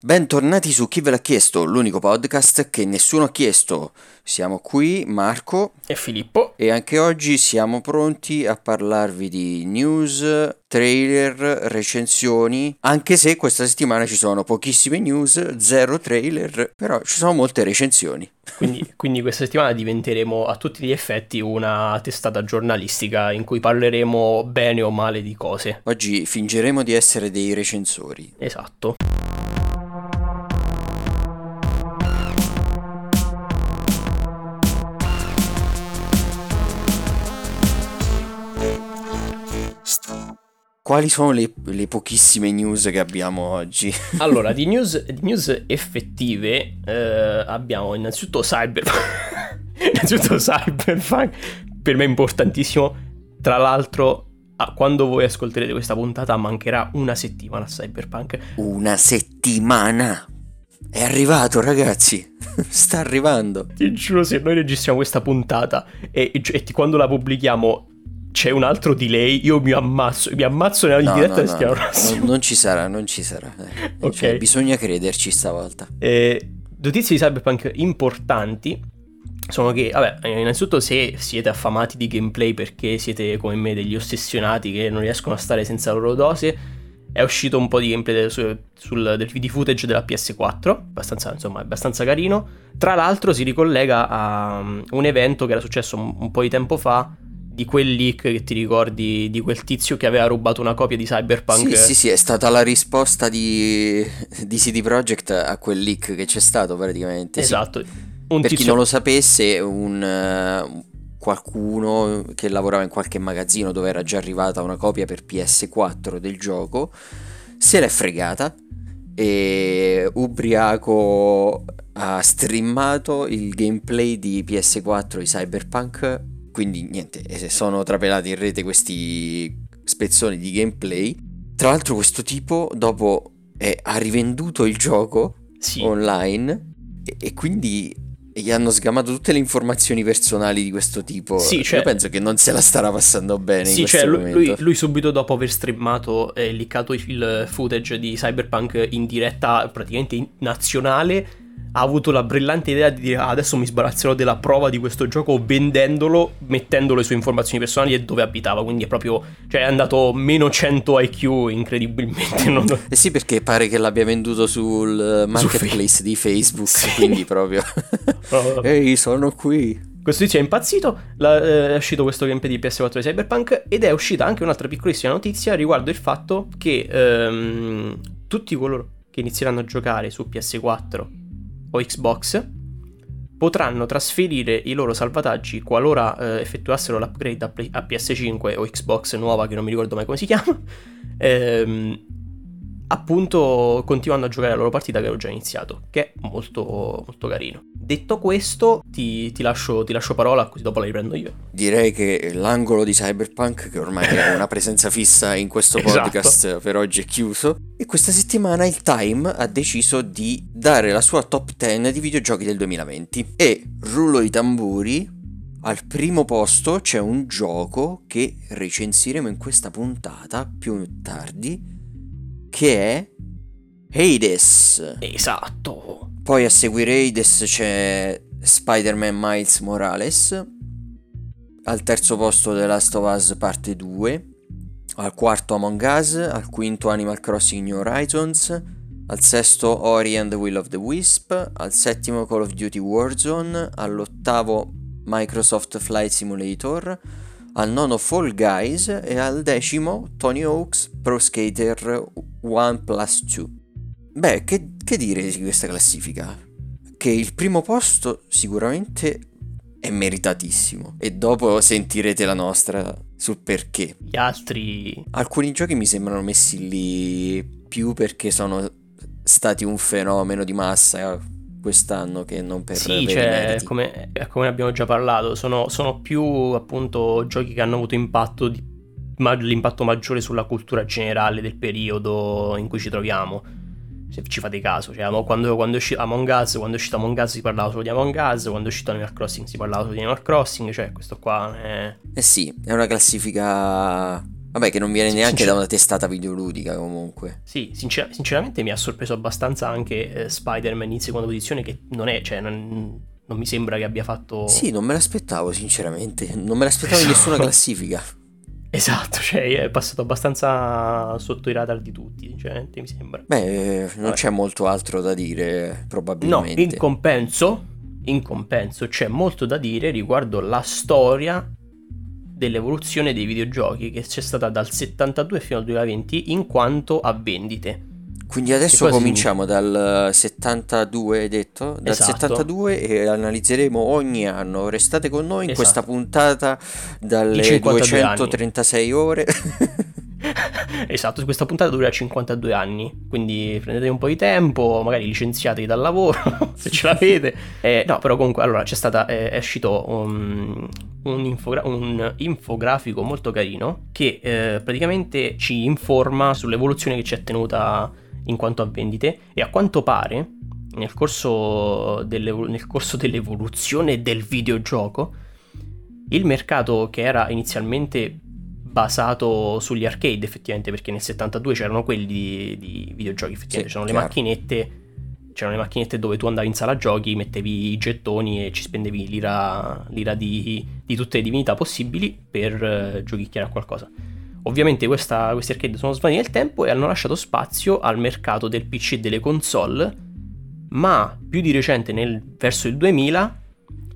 Bentornati su Chi ve l'ha chiesto, l'unico podcast che nessuno ha chiesto. Siamo qui, Marco e Filippo, e anche oggi siamo pronti a parlarvi di news, trailer, recensioni, anche se questa settimana ci sono pochissime news, zero trailer, però ci sono molte recensioni. Quindi questa settimana diventeremo a tutti gli effetti una testata giornalistica in cui parleremo bene o male di cose. Oggi fingeremo di essere dei recensori. Esatto. Quali sono le pochissime news che abbiamo oggi? Allora, di news effettive abbiamo innanzitutto Cyberpunk, per me è importantissimo. Tra l'altro, quando voi ascolterete questa puntata mancherà una settimana a Cyberpunk. Una settimana! È arrivato, ragazzi, sta arrivando. Ti giuro, se noi registriamo questa puntata e quando la pubblichiamo c'è un altro delay, io mi ammazzo nella diretta. No, non ci sarà. Okay. Cioè, bisogna crederci stavolta. Notizie di Cyberpunk importanti sono che, innanzitutto, se siete affamati di gameplay perché siete come me degli ossessionati che non riescono a stare senza la loro dose, è uscito un po' di gameplay di footage della PS4, abbastanza carino. Tra l'altro si ricollega a un evento che era successo un po' di tempo fa, di quel leak che ti ricordi di quel tizio che aveva rubato una copia di Cyberpunk. Sì, è stata la risposta di CD Projekt a quel leak che c'è stato praticamente. Esatto. Sì. Per chi non lo sapesse, qualcuno che lavorava in qualche magazzino dove era già arrivata una copia per PS4 del gioco se l'è fregata e ubriaco ha streamato il gameplay di PS4 di Cyberpunk. Quindi niente, sono trapelati in rete questi spezzoni di gameplay. Tra l'altro questo tipo dopo ha rivenduto il gioco online e quindi gli hanno sgamato tutte le informazioni personali di questo tipo. Sì, cioè, io penso che non se la starà passando bene in questo momento. Lui subito dopo aver streamato e leakato il footage di Cyberpunk in diretta praticamente nazionale, ha avuto la brillante idea di dire adesso mi sbarazzerò della prova di questo gioco vendendolo, mettendo le sue informazioni personali e dove abitava, quindi è proprio, cioè, è andato meno 100 IQ incredibilmente. Sì, perché pare che l'abbia venduto sul marketplace di Facebook, sì. Quindi proprio ehi, sono qui. Questo tizio è impazzito, è uscito questo gameplay di PS4 di Cyberpunk ed è uscita anche un'altra piccolissima notizia riguardo il fatto che tutti coloro che inizieranno a giocare su PS4 o Xbox potranno trasferire i loro salvataggi qualora effettuassero l'upgrade a PS5 o Xbox nuova, che non mi ricordo mai come si chiama, appunto continuando a giocare la loro partita che avevo già iniziato, che è molto molto carino. Detto questo, ti lascio parola, così dopo la riprendo io. Direi che l'angolo di Cyberpunk, che ormai è una presenza fissa in questo podcast, esatto, per oggi è chiuso. E questa settimana il Time ha deciso di dare la sua top 10 di videogiochi del 2020. E, rullo i tamburi, al primo posto c'è un gioco che recensiremo in questa puntata più tardi, che è Hades. Esatto. Poi a seguire Hades c'è Spider-Man Miles Morales. Al terzo posto The Last of Us Parte 2. Al quarto Among Us. Al quinto Animal Crossing New Horizons. Al sesto Ori and the Will of the Wisp. Al settimo Call of Duty Warzone. All'ottavo Microsoft Flight Simulator. Al nono Fall Guys e al decimo Tony Hawk's Pro Skater One Plus 2. Beh, che dire di questa classifica? Che il primo posto sicuramente è meritatissimo e dopo sentirete la nostra sul perché. Gli altri... Alcuni giochi mi sembrano messi lì più perché sono stati un fenomeno di massa quest'anno che non per meriti. Cioè, come abbiamo già parlato, sono più appunto giochi che hanno avuto impatto, l'impatto maggiore sulla cultura generale del periodo in cui ci troviamo, se ci fate caso. Cioè, quando è uscito Among Us si parlava solo di Among Us, quando è uscito Animal Crossing si parlava solo di Animal Crossing, cioè questo qua è... Eh sì, è una classifica Vabbè, che non viene neanche da una testata videoludica, comunque. Sì, sinceramente mi ha sorpreso abbastanza anche Spider-Man in seconda posizione, che non è, cioè, non mi sembra che abbia fatto... Sì, non me l'aspettavo, sinceramente. Non me l'aspettavo in nessuna classifica. Esatto, cioè è passato abbastanza sotto i radar di tutti, sinceramente, mi sembra. Beh, non c'è molto altro da dire, probabilmente. No, in compenso c'è molto da dire riguardo la storia dell'evoluzione dei videogiochi che c'è stata dal 72 fino al 2020 in quanto a vendite. Quindi adesso cominciamo dal 72, hai detto? Dal esatto. 72, e analizzeremo ogni anno. Restate con noi in esatto. questa puntata dalle 236 anni. Ore. Esatto, questa puntata dura 52 anni, quindi prendete un po' di tempo, magari licenziatevi dal lavoro se ce l'avete. No, però comunque, allora c'è stata, è uscito un infografico molto carino che praticamente ci informa sull'evoluzione che ci è tenuta in quanto a vendite, e a quanto pare nel corso dell'evoluzione del videogioco il mercato, che era inizialmente basato sugli arcade, effettivamente, perché nel 72 c'erano quelli di videogiochi, effettivamente, sì, c'erano chiaro. le macchinette dove tu andavi in sala giochi, mettevi i gettoni e ci spendevi l'ira di tutte le divinità possibili per giochicchiare a qualcosa. Ovviamente questi arcade sono svaniti nel tempo e hanno lasciato spazio al mercato del PC e delle console, ma più di recente, verso il 2000,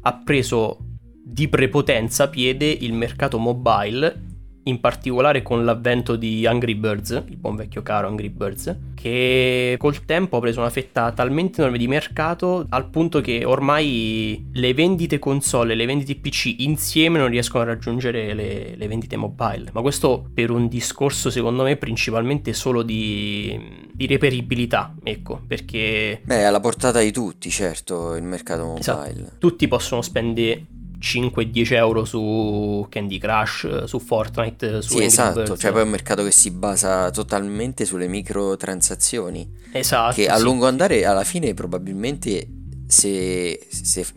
ha preso di prepotenza piede il mercato mobile, in particolare con l'avvento di Angry Birds, il buon vecchio caro Angry Birds, che col tempo ha preso una fetta talmente enorme di mercato al punto che ormai le vendite console e le vendite PC insieme non riescono a raggiungere le vendite mobile. Ma questo per un discorso, secondo me, principalmente solo di reperibilità, ecco, perché... Beh, alla portata di tutti, certo, il mercato mobile. Esatto. Tutti possono spendere 5-10 euro su Candy Crush, su Fortnite, su... Sì, Angry esatto, Birds. Cioè poi è un mercato che si basa totalmente sulle microtransazioni. Esatto. Che a sì. lungo andare, alla fine, probabilmente se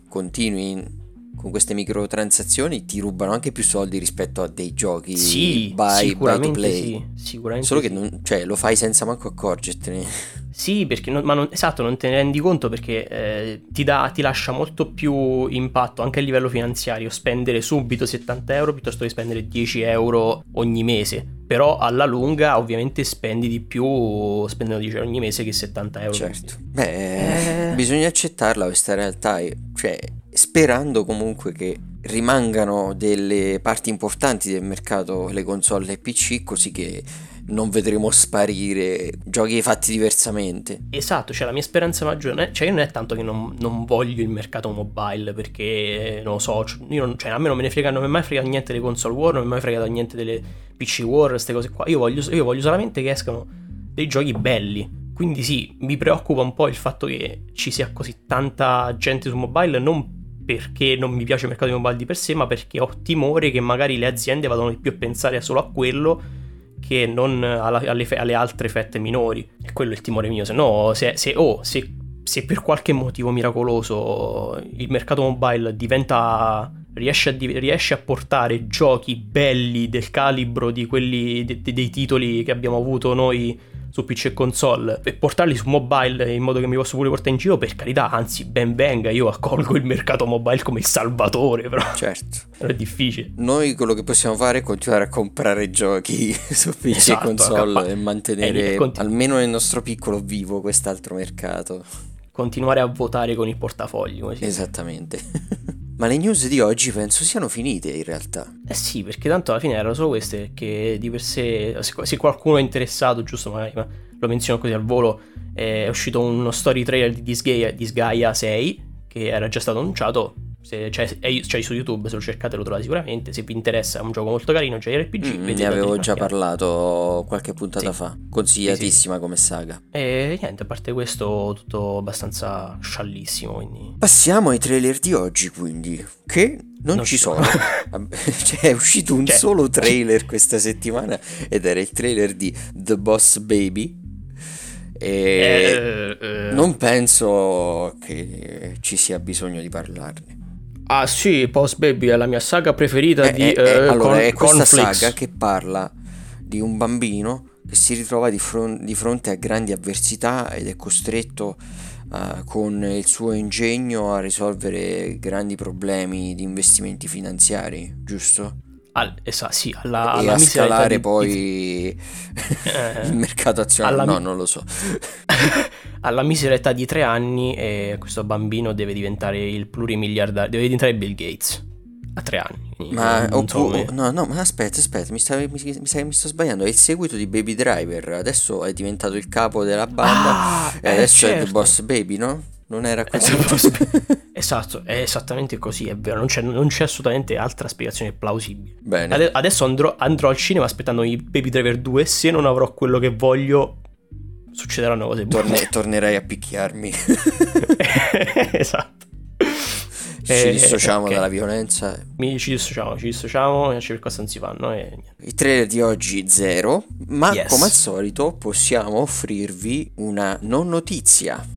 continui con queste microtransazioni ti rubano anche più soldi rispetto a dei giochi sì, sicuramente to play. Sì, sicuramente. Solo che non, cioè, lo fai senza manco accorgertene. Sì, perché non te ne rendi conto, perché ti lascia molto più impatto anche a livello finanziario spendere subito 70 euro piuttosto che spendere 10 euro ogni mese. Però alla lunga ovviamente spendi di più spendendo 10 euro ogni mese che 70 euro. Certo. Beh, bisogna accettarla questa realtà, cioè, sperando comunque che rimangano delle parti importanti del mercato le console e PC, così che non vedremo sparire giochi fatti diversamente. Esatto, cioè la mia speranza maggiore, cioè io non è tanto che non voglio il mercato mobile, perché non lo so, a me non me ne frega, non mi è mai fregato niente delle console war, non mi è mai fregato niente delle PC war, queste cose qua. Io voglio solamente che escano dei giochi belli. Quindi sì, mi preoccupa un po' il fatto che ci sia così tanta gente su mobile, non perché non mi piace il mercato di mobile di per sé, ma perché ho timore che magari le aziende vadano di più a pensare solo a quello che non alle altre fette minori. E quello è il timore mio. Se per qualche motivo miracoloso il mercato mobile riesce a portare giochi belli del calibro di quelli dei titoli che abbiamo avuto noi su PC e console, e portarli su mobile in modo che mi posso pure portare in giro, per carità, anzi ben venga, io accolgo il mercato mobile come il salvatore, però certo, però è difficile. Noi quello che possiamo fare è continuare a comprare giochi su PC esatto, e console e mantenere almeno nel nostro piccolo vivo quest'altro mercato, continuare a votare con il portafoglio esattamente. Ma le news di oggi penso siano finite in realtà. Eh sì, perché tanto alla fine erano solo queste, che di per sé, se qualcuno è interessato, giusto, magari, ma lo menziono così al volo, è uscito uno story trailer di Disgaea 6 che era già stato annunciato, c'è su YouTube, se lo cercate lo trovate sicuramente, se vi interessa. È un gioco molto carino, già RPG. Ne avevo già parlato qualche puntata sì. fa, consigliatissima sì. come saga. E niente, a parte questo tutto abbastanza sciallissimo, quindi passiamo ai trailer di oggi, quindi, che non ci sono. Cioè, è uscito un solo trailer questa settimana, ed era il trailer di The Boss Baby. E non penso che ci sia bisogno di parlarne. Ah sì, Boss Baby è la mia saga preferita di allora, è questa saga che parla di un bambino che si ritrova di fronte a grandi avversità ed è costretto con il suo ingegno a risolvere grandi problemi di investimenti finanziari, giusto? Sì, alla a scalare poi il mercato azionario, non lo so. Alla misera età di 3 anni questo bambino deve diventare il plurimiliardario, deve diventare Bill Gates a 3 anni. Ma ma aspetta, mi sto sbagliando, è il seguito di Baby Driver, adesso è diventato il capo della banda e adesso certo. È The Boss Baby, no? Non era così. Esatto, è esattamente così, è vero, non c'è assolutamente altra spiegazione plausibile. Bene. Adesso andrò al cinema aspettando i Baby Driver 2, se non avrò quello che voglio succederanno cose buone. Tornerai a picchiarmi. Esatto. Ci dissociamo dalla violenza. Ci dissociamo, e per cosa non si fanno. I trailer di oggi 0, ma yes. Come al solito possiamo offrirvi una non notizia.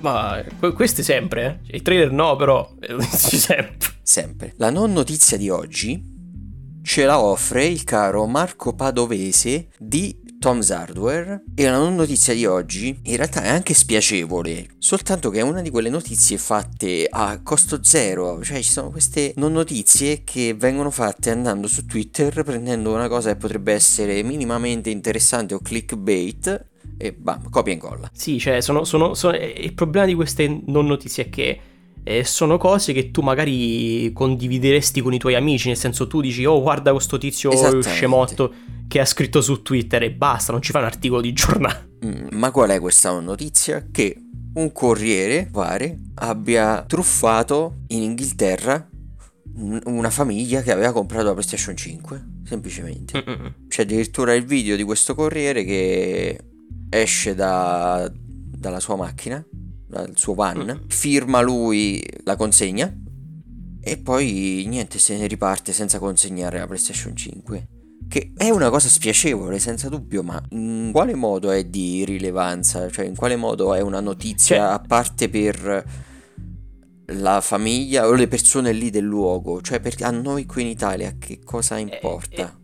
Ma questi sempre, i trailer no, però sempre. La non notizia di oggi ce la offre il caro Marco Padovese di Tom's Hardware, e la non notizia di oggi in realtà è anche spiacevole, soltanto che è una di quelle notizie fatte a costo zero, cioè ci sono queste non notizie che vengono fatte andando su Twitter, prendendo una cosa che potrebbe essere minimamente interessante o clickbait e bam, copia e incolla. Sì, cioè sono il problema di queste non notizie è che sono cose che tu magari condivideresti con i tuoi amici, nel senso tu dici "oh, guarda questo tizio scemotto che ha scritto su Twitter" e basta, non ci fa un articolo di giornale. Ma qual è questa notizia? Che un corriere pare abbia truffato in Inghilterra una famiglia che aveva comprato la PlayStation 5, semplicemente. C'è addirittura il video di questo corriere che esce dalla sua macchina, dal suo van, firma lui la consegna e poi niente, se ne riparte senza consegnare la PlayStation 5, che è una cosa spiacevole senza dubbio, ma in quale modo è di rilevanza, cioè in quale modo è una notizia a parte per la famiglia o le persone lì del luogo, cioè perché a noi qui in Italia che cosa importa?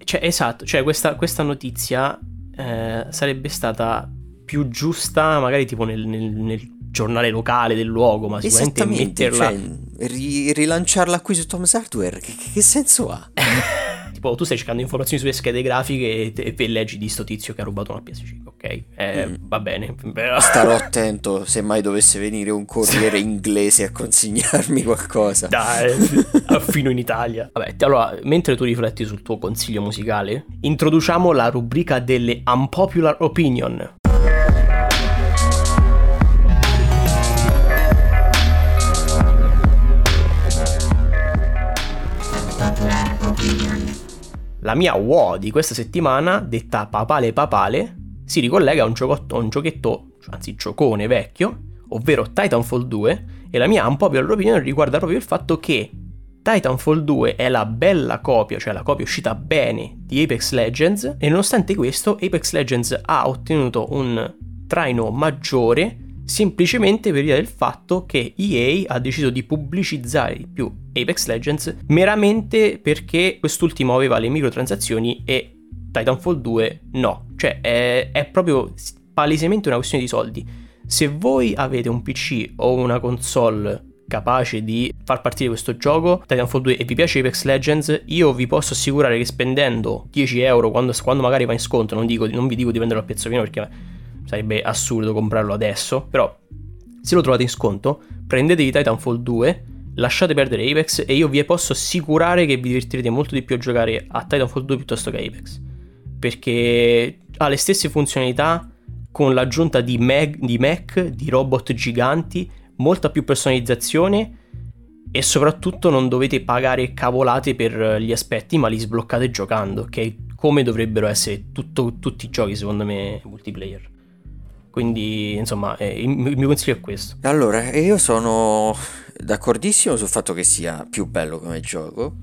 Questa notizia sarebbe stata più giusta magari tipo nel giornale locale del luogo, ma sicuramente metterla, cioè, rilanciarla qui su Tom's Hardware che senso ha? Tipo tu stai cercando informazioni sulle schede grafiche e leggi di sto tizio che ha rubato una PS5, ok? Va bene, starò attento se mai dovesse venire un corriere inglese a consegnarmi qualcosa. Dai, fino in Italia. Vabbè, allora, mentre tu rifletti sul tuo consiglio musicale, introduciamo la rubrica delle Unpopular Opinion. La mia wow di questa settimana, detta papale, si ricollega a un giocone vecchio, ovvero Titanfall 2, e la mia unpopular opinion riguarda proprio il fatto che Titanfall 2 è la bella copia, cioè la copia uscita bene di Apex Legends, e nonostante questo Apex Legends ha ottenuto un traino maggiore semplicemente per via del fatto che EA ha deciso di pubblicizzare di più Apex Legends meramente perché quest'ultimo aveva le microtransazioni e Titanfall 2 no, cioè è proprio palesemente una questione di soldi. Se voi avete un PC o una console capace di far partire questo gioco Titanfall 2 e vi piace Apex Legends, io vi posso assicurare che spendendo 10 euro quando magari va in sconto, non vi dico di prenderlo a prezzo pieno perché sarebbe assurdo comprarlo adesso, però se lo trovate in sconto prendetevi Titanfall 2, lasciate perdere Apex e io vi posso assicurare che vi divertirete molto di più a giocare a Titanfall 2 piuttosto che Apex, perché ha le stesse funzionalità con l'aggiunta di mech, di robot giganti, molta più personalizzazione e soprattutto non dovete pagare cavolate per gli aspetti, ma li sbloccate giocando, ok? Come dovrebbero essere tutti i giochi secondo me multiplayer. Quindi, insomma, il mio consiglio è questo. Allora, io sono d'accordissimo sul fatto che sia più bello come gioco.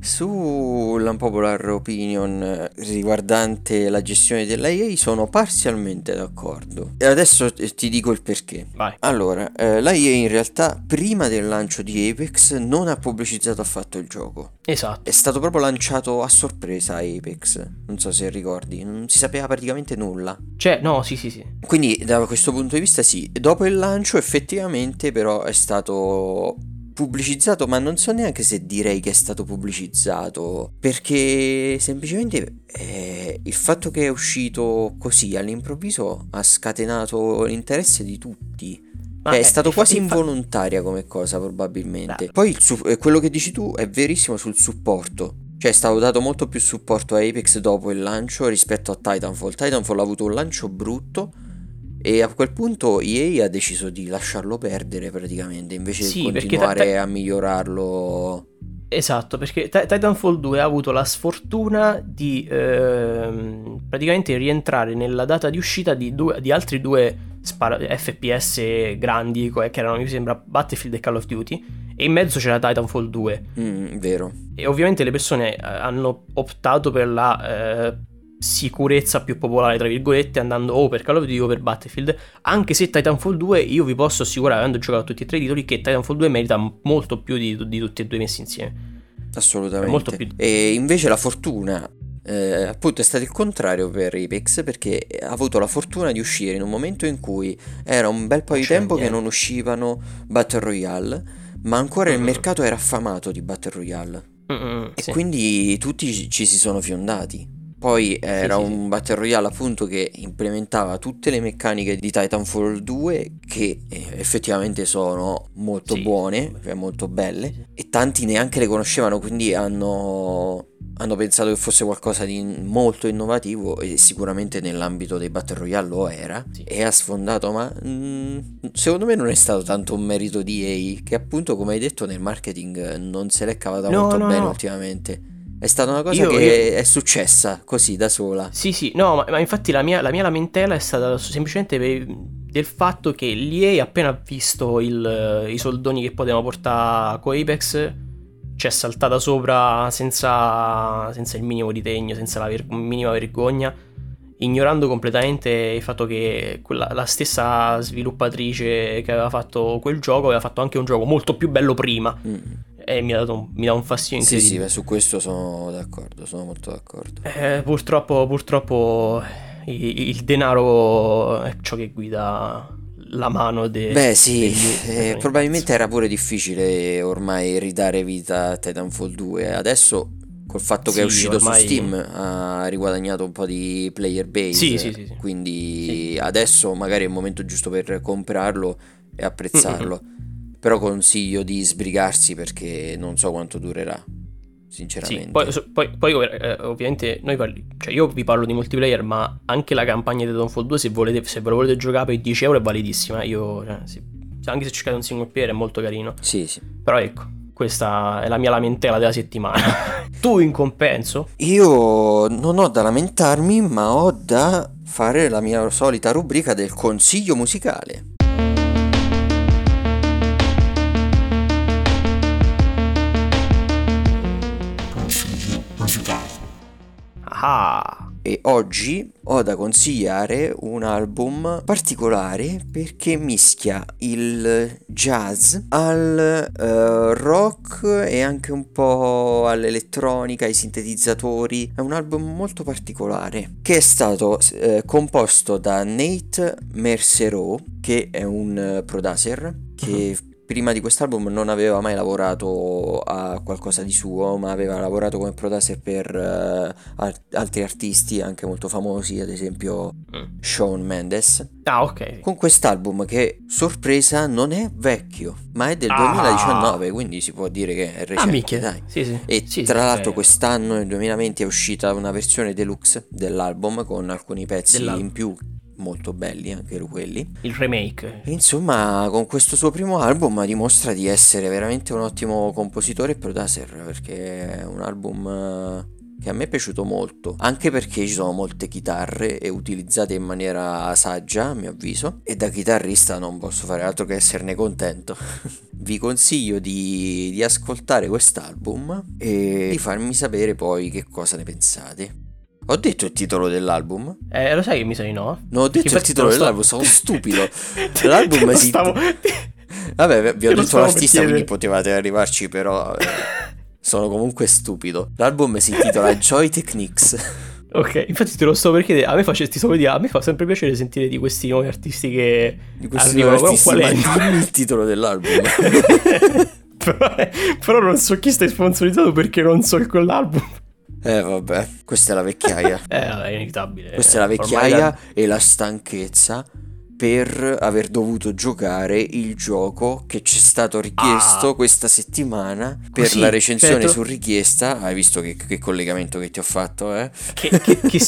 Sull'unpopular opinion riguardante la gestione della EA sono parzialmente d'accordo, e adesso ti dico il perché. Vai. Allora, la EA in realtà prima del lancio di Apex non ha pubblicizzato affatto il gioco. Esatto. È stato proprio lanciato a sorpresa Apex, non so se ricordi, non si sapeva praticamente nulla. Cioè, no, sì. Quindi da questo punto di vista sì, dopo il lancio effettivamente però è stato pubblicizzato, ma non so neanche se direi che è stato pubblicizzato, perché semplicemente il fatto che è uscito così all'improvviso ha scatenato l'interesse di tutti. È stato quasi involontaria come cosa, probabilmente. Poi quello che dici tu è verissimo sul supporto. Cioè è stato dato molto più supporto a Apex dopo il lancio rispetto a Titanfall. Titanfall ha avuto un lancio brutto e a quel punto EA ha deciso di lasciarlo perdere praticamente, invece di continuare a migliorarlo. Esatto, perché Titanfall 2 ha avuto la sfortuna di praticamente rientrare nella data di uscita di altri due FPS grandi, che erano, mi sembra, Battlefield e Call of Duty, e in mezzo c'era Titanfall 2. Vero. E ovviamente le persone hanno optato per la sicurezza più popolare, tra virgolette, andando o per Call of Duty o per Battlefield, anche se Titanfall 2, io vi posso assicurare, avendo giocato tutti e tre i titoli, che Titanfall 2 merita molto più di tutti e due messi insieme. Assolutamente. Molto più. E invece la fortuna, appunto, è stato il contrario per Apex, perché ha avuto la fortuna di uscire in un momento in cui era un bel po' di tempo che non uscivano Battle Royale, ma ancora il mercato era affamato di Battle Royale. E quindi tutti ci si sono fiondati. Poi era un Battle Royale appunto che implementava tutte le meccaniche di Titanfall 2, che effettivamente sono molto buone, cioè molto belle, e tanti neanche le conoscevano, quindi hanno pensato che fosse qualcosa di molto innovativo, e sicuramente nell'ambito dei Battle Royale lo era, e ha sfondato, ma secondo me non è stato tanto un merito di EA, che appunto, come hai detto, nel marketing non se l'è cavata molto bene ultimamente. È stata una cosa che è successa così da sola. Sì, no, ma infatti la mia lamentela è stata semplicemente del fatto che l'EA, appena visto i soldoni che potevano portare con Apex, ci è saltata sopra senza il minimo ritegno, senza la minima vergogna, ignorando completamente il fatto che la stessa sviluppatrice che aveva fatto quel gioco aveva fatto anche un gioco molto più bello prima. E mi dà un fastidio incredibile. Sì, ma su questo sono d'accordo, sono molto d'accordo. Purtroppo il denaro è ciò che guida la mano probabilmente era pure difficile ormai ridare vita a Titanfall 2. Adesso col fatto che è uscito ormai su Steam ha riguadagnato un po' di player base, sì. Quindi adesso magari è il momento giusto per comprarlo e apprezzarlo. Però consiglio di sbrigarsi, perché non so quanto durerà, sinceramente. Sì, poi ovviamente io vi parlo di multiplayer, ma anche la campagna di Titanfall 2, se ve lo volete giocare per €10 è validissima. Anche se cercate un single player è molto carino. Sì. Però ecco, questa è la mia lamentela della settimana. Tu in compenso? Io non ho da lamentarmi, ma ho da fare la mia solita rubrica del consiglio musicale. E oggi ho da consigliare un album particolare, perché mischia il jazz al rock e anche un po' all'elettronica, ai sintetizzatori. È un album molto particolare, che è stato composto da Nate Mercereau, che è un producer che prima di quest'album non aveva mai lavorato a qualcosa di suo, ma aveva lavorato come producer per altri artisti anche molto famosi, ad esempio Shawn Mendes. Con quest'album che, sorpresa, non è vecchio, ma è del 2019, quindi si può dire che è recente. Dai. Sì. E tra l'altro quest'anno, nel 2020, è uscita una versione deluxe dell'album con alcuni pezzi in più, molto belli anche quelli, il remake. Insomma, con questo suo primo album dimostra di essere veramente un ottimo compositore e producer, perché è un album che a me è piaciuto molto, anche perché ci sono molte chitarre e utilizzate in maniera saggia a mio avviso, e da chitarrista non posso fare altro che esserne contento. Vi consiglio di ascoltare quest'album e di farmi sapere poi che cosa ne pensate. Ho detto il titolo dell'album? Lo sai che mi sa di no? Non ho detto il titolo dell'album, sono stupido. L'album si... Vabbè, vi ho detto l'artista, quindi potevate arrivarci, però sono comunque stupido. L'album si intitola Joy Techniques. Ok, infatti te lo sto per chiedere. A me facesti solo a me fa sempre piacere sentire di questi nuovi artisti che di questi arrivano, nuovi artisti, però qual è il titolo dell'album? però non so chi stai sponsorizzato, perché non so quell'album. Vabbè, questa è la vecchiaia. Vabbè, è inevitabile. Questa è la vecchiaia e la stanchezza per aver dovuto giocare il gioco che ci è stato richiesto questa settimana per la recensione su richiesta. Hai visto che collegamento che ti ho fatto, eh? Che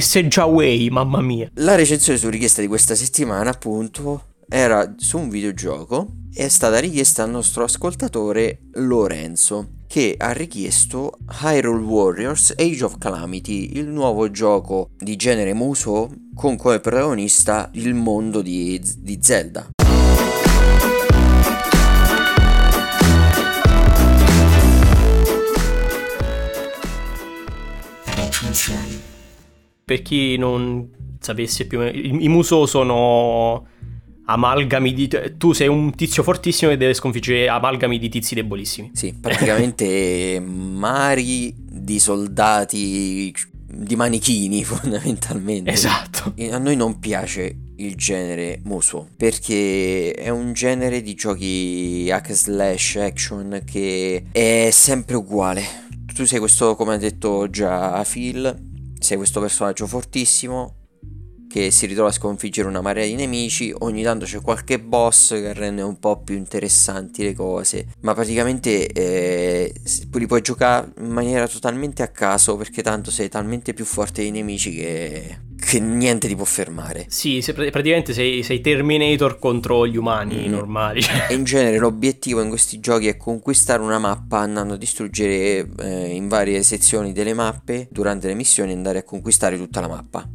se già way, mamma mia. La recensione su richiesta di questa settimana, appunto, era su un videogioco. È stata richiesta al nostro ascoltatore Lorenzo, che ha richiesto Hyrule Warriors Age of Calamity, il nuovo gioco di genere Musou con come protagonista il mondo di Zelda. Per chi non sapesse più, i Musou sono amalgami di... tu sei un tizio fortissimo e deve sconfiggere amalgami di tizi debolissimi. Sì, praticamente mari di soldati, di manichini fondamentalmente. Esatto. A noi non piace il genere Musou, perché è un genere di giochi hack slash action che è sempre uguale. Tu sei questo, come ha detto già Phil, sei questo personaggio fortissimo che si ritrova a sconfiggere una marea di nemici. Ogni tanto c'è qualche boss che rende un po' più interessanti le cose, ma praticamente li puoi giocare in maniera totalmente a caso, perché tanto sei talmente più forte dei nemici che niente ti può fermare. Sì, praticamente sei Terminator contro gli umani normali. E in genere l'obiettivo in questi giochi è conquistare una mappa andando a distruggere in varie sezioni delle mappe durante le missioni, andare a conquistare tutta la mappa,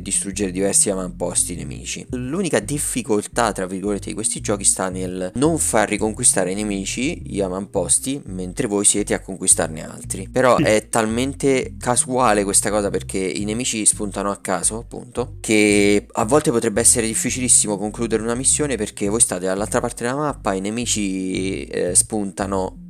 distruggere diversi avamposti nemici. L'unica difficoltà, tra virgolette, di questi giochi sta nel non far riconquistare i nemici, gli avamposti, mentre voi siete a conquistarne altri. Però è talmente casuale questa cosa, perché i nemici spuntano a caso, appunto, che a volte potrebbe essere difficilissimo concludere una missione, perché voi state dall'altra parte della mappa, i nemici spuntano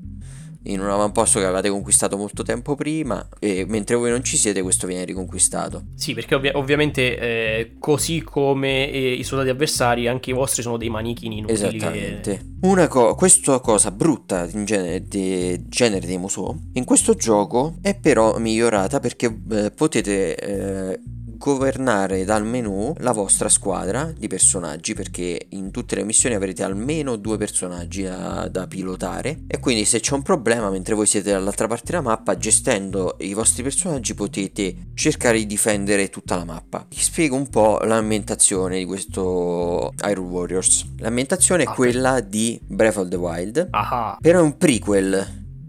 in un avamposto che avevate conquistato molto tempo prima, e mentre voi non ci siete questo viene riconquistato. Sì, perché ovviamente così come i soldati avversari, anche i vostri sono dei manichini inutili. Esattamente questa cosa brutta in genere, di genere dei Musou, in questo gioco è però migliorata, perché potete governare dal menu la vostra squadra di personaggi, perché in tutte le missioni avrete almeno 2 personaggi da pilotare, e quindi se c'è un problema mentre voi siete dall'altra parte della mappa, gestendo i vostri personaggi potete cercare di difendere tutta la mappa. Vi spiego un po' l'ambientazione di questo Hyrule Warriors. L'ambientazione è quella di Breath of the Wild, però è un prequel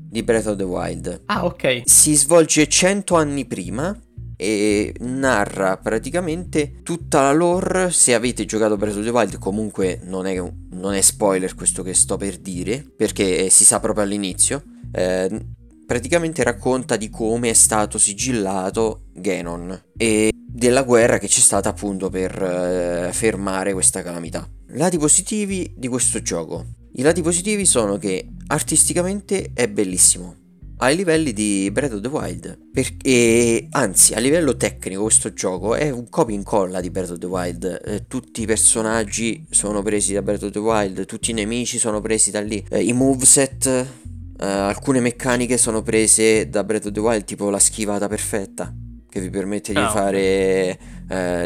di Breath of the Wild. Ok. Si svolge 100 anni prima e narra praticamente tutta la lore. Se avete giocato Breath of the Wild, comunque non è spoiler questo che sto per dire, perché si sa proprio all'inizio. Praticamente racconta di come è stato sigillato Ganon e della guerra che c'è stata, appunto, per fermare questa calamità. Lati positivi di questo gioco. I lati positivi sono che artisticamente è bellissimo, ai livelli di Breath of the Wild, perché, anzi, a livello tecnico questo gioco è un copia e incolla di Breath of the Wild. Tutti i personaggi sono presi da Breath of the Wild, tutti i nemici sono presi da lì, i moveset, alcune meccaniche sono prese da Breath of the Wild, tipo la schivata perfetta che vi permette di fare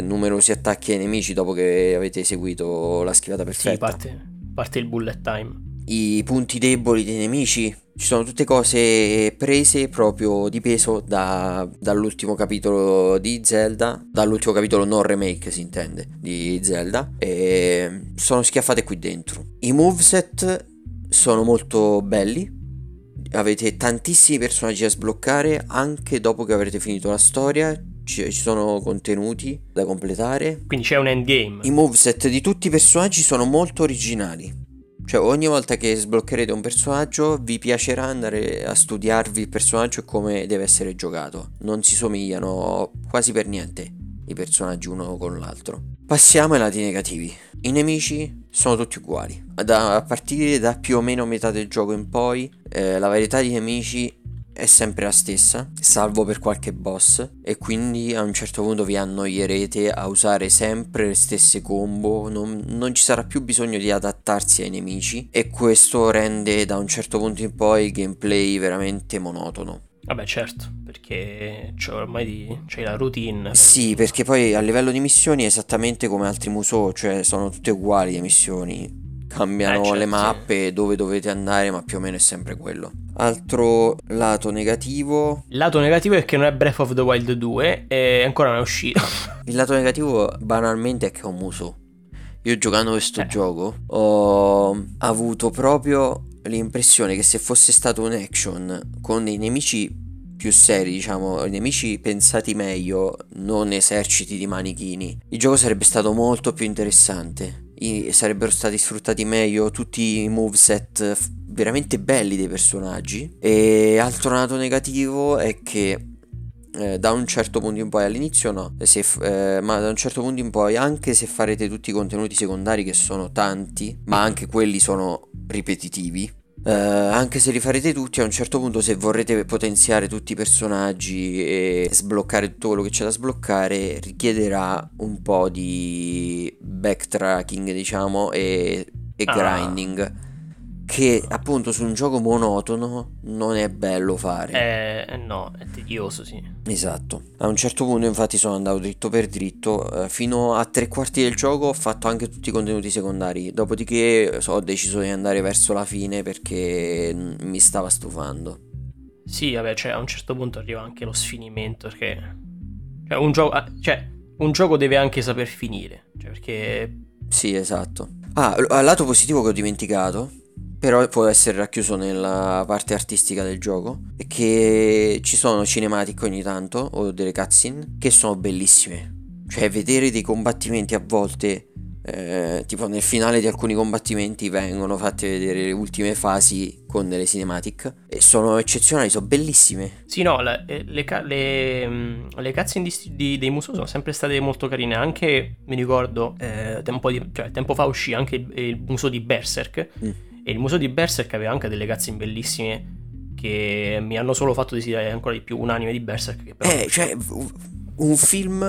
numerosi attacchi ai nemici dopo che avete eseguito la schivata perfetta. Sì, parte il bullet time. I punti deboli dei nemici, ci sono tutte cose prese proprio di peso dall'ultimo capitolo di Zelda, dall'ultimo capitolo non remake si intende, di Zelda, e sono schiaffate qui dentro. I moveset sono molto belli, avete tantissimi personaggi da sbloccare anche dopo che avrete finito la storia. Ci sono contenuti da completare, quindi c'è un endgame. I moveset di tutti i personaggi sono molto originali, cioè ogni volta che sbloccherete un personaggio vi piacerà andare a studiarvi il personaggio e come deve essere giocato. Non si somigliano quasi per niente i personaggi uno con l'altro. Passiamo ai lati negativi. I nemici sono tutti uguali a partire da più o meno metà del gioco in poi. La varietà di nemici è sempre la stessa, salvo per qualche boss, e quindi a un certo punto vi annoierete a usare sempre le stesse combo. Non ci sarà più bisogno di adattarsi ai nemici, e questo rende da un certo punto in poi il gameplay veramente monotono. Vabbè, certo, perché c'è la routine. Sì, perché poi a livello di missioni è esattamente come altri museo, cioè sono tutte uguali le missioni. Cambiano certo, le mappe, dove dovete andare, ma più o meno è sempre quello. Altro lato negativo. Il lato negativo è che non è Breath of the Wild 2 e ancora non è uscito. Il lato negativo banalmente è che è un muso. Io giocando questo gioco ho avuto proprio l'impressione che se fosse stato un action con dei nemici più seri, diciamo, nemici pensati meglio, non eserciti di manichini, il gioco sarebbe stato molto più interessante. Sarebbero stati sfruttati meglio tutti i moveset veramente belli dei personaggi. E altro lato negativo è che da un certo punto in poi, all'inizio no, ma da un certo punto in poi, anche se farete tutti i contenuti secondari, che sono tanti, ma anche quelli sono ripetitivi, anche se li farete tutti, a un certo punto, se vorrete potenziare tutti i personaggi e sbloccare tutto quello che c'è da sbloccare, richiederà un po' di backtracking, diciamo, e grinding, che appunto su un gioco monotono non è bello fare. No, è tedioso, sì. Esatto. A un certo punto infatti sono andato dritto per dritto, fino a tre quarti del gioco ho fatto anche tutti i contenuti secondari, dopodiché ho deciso di andare verso la fine perché mi stava stufando. Sì, vabbè, cioè a un certo punto arriva anche lo sfinimento, perché un gioco deve anche saper finire, cioè, perché sì, esatto. Al lato positivo che ho dimenticato, però può essere racchiuso nella parte artistica del gioco, è che ci sono cinematic ogni tanto o delle cutscene che sono bellissime. Cioè vedere dei combattimenti a volte, tipo nel finale di alcuni combattimenti vengono fatte vedere le ultime fasi con delle cinematic e sono eccezionali, sono bellissime. Sì, no, le cutscene dei museo sono sempre state molto carine. Anche mi ricordo tempo fa uscì anche il museo di Berserk. E il museo di Berserk aveva anche delle cutscene bellissime che mi hanno solo fatto desiderare ancora di più un anime di Berserk. Che però cioè un film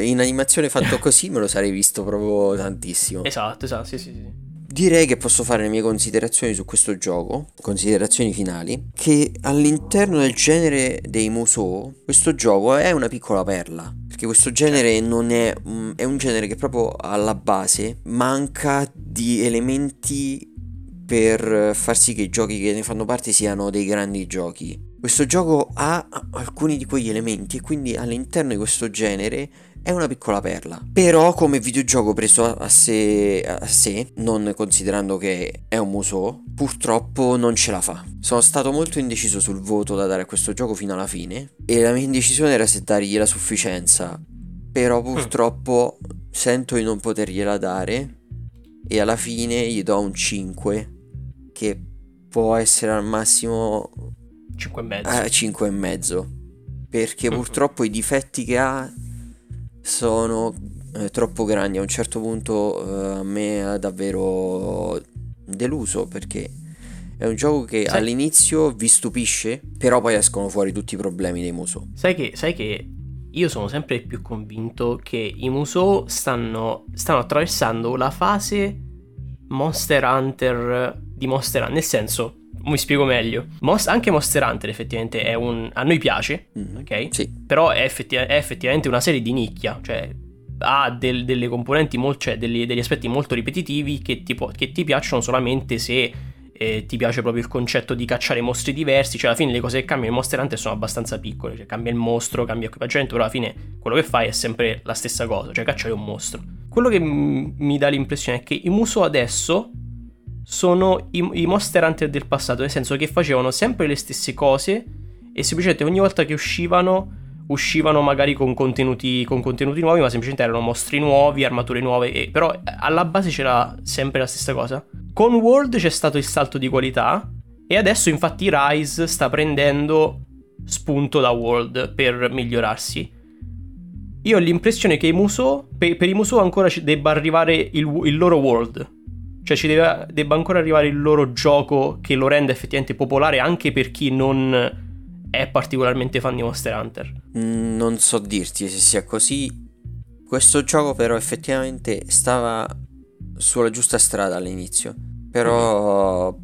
in animazione fatto così me lo sarei visto proprio tantissimo. Esatto, sì. Direi che posso fare le mie considerazioni su questo gioco, considerazioni finali, che all'interno del genere dei museo questo gioco è una piccola perla. Che questo genere non è, è un genere che proprio alla base manca di elementi per far sì che i giochi che ne fanno parte siano dei grandi giochi. Questo gioco ha alcuni di quegli elementi e quindi all'interno di questo genere è una piccola perla. Però come videogioco preso a sé, non considerando che è un museo, purtroppo non ce la fa. Sono stato molto indeciso sul voto da dare a questo gioco fino alla fine e la mia indecisione era se dargli la sufficienza, però purtroppo sento di non potergliela dare e alla fine gli do un 5, che può essere al massimo 5 e mezzo, perché purtroppo i difetti che ha sono troppo grandi. A un certo punto a me ha davvero deluso, perché è un gioco che all'inizio vi stupisce, però poi escono fuori tutti i problemi dei museo. Sai che io sono sempre più convinto che i museo stanno attraversando la fase Monster Hunter, nel senso, mi spiego meglio. Anche Monster Hunter effettivamente è a noi piace, ok? Sì. Però è effettivamente una serie di nicchia, cioè ha delle componenti degli aspetti molto ripetitivi che ti piacciono solamente se ti piace proprio il concetto di cacciare mostri diversi. Cioè alla fine le cose che cambiano in Monster Hunter sono abbastanza piccole, cioè cambia il mostro, cambia equipaggiamento, però alla fine quello che fai è sempre la stessa cosa, cioè cacciare un mostro. Quello che mi dà l'impressione è che i museo adesso sono i Monster Hunter del passato, nel senso che facevano sempre le stesse cose e semplicemente ogni volta che uscivano magari con contenuti nuovi, ma semplicemente erano mostri nuovi, armature nuove, però alla base c'era sempre la stessa cosa. Con World c'è stato il salto di qualità e adesso infatti Rise sta prendendo spunto da World per migliorarsi. Io ho l'impressione che per i Musou ancora ci debba arrivare il loro World, cioè ci debba ancora arrivare il loro gioco che lo renda effettivamente popolare anche per chi non è particolarmente fan di Monster Hunter. Non so dirti se sia così. Questo gioco però effettivamente stava sulla giusta strada all'inizio, però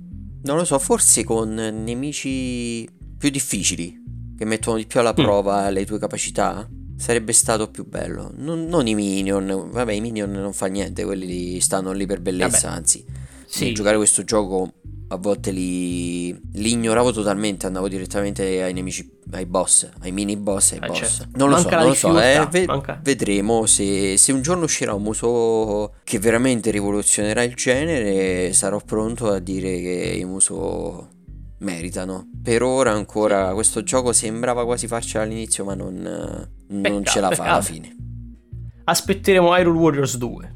non lo so, forse con nemici più difficili che mettono di più alla prova le tue capacità sarebbe stato più bello. Non i minion, vabbè, i minion non fa niente, quelli lì stanno lì per bellezza, vabbè. Anzi sì, giocare questo gioco a volte li ignoravo totalmente, andavo direttamente ai nemici, ai boss, ai mini boss, ai boss, certo. Non lo so, vedremo se un giorno uscirà un Musou che veramente rivoluzionerà il genere, sarò pronto a dire che i Musou meritano. Per ora ancora questo gioco sembrava quasi farcela all'inizio, ma non ce la fa alla fine. Aspetteremo Hyrule Warriors 2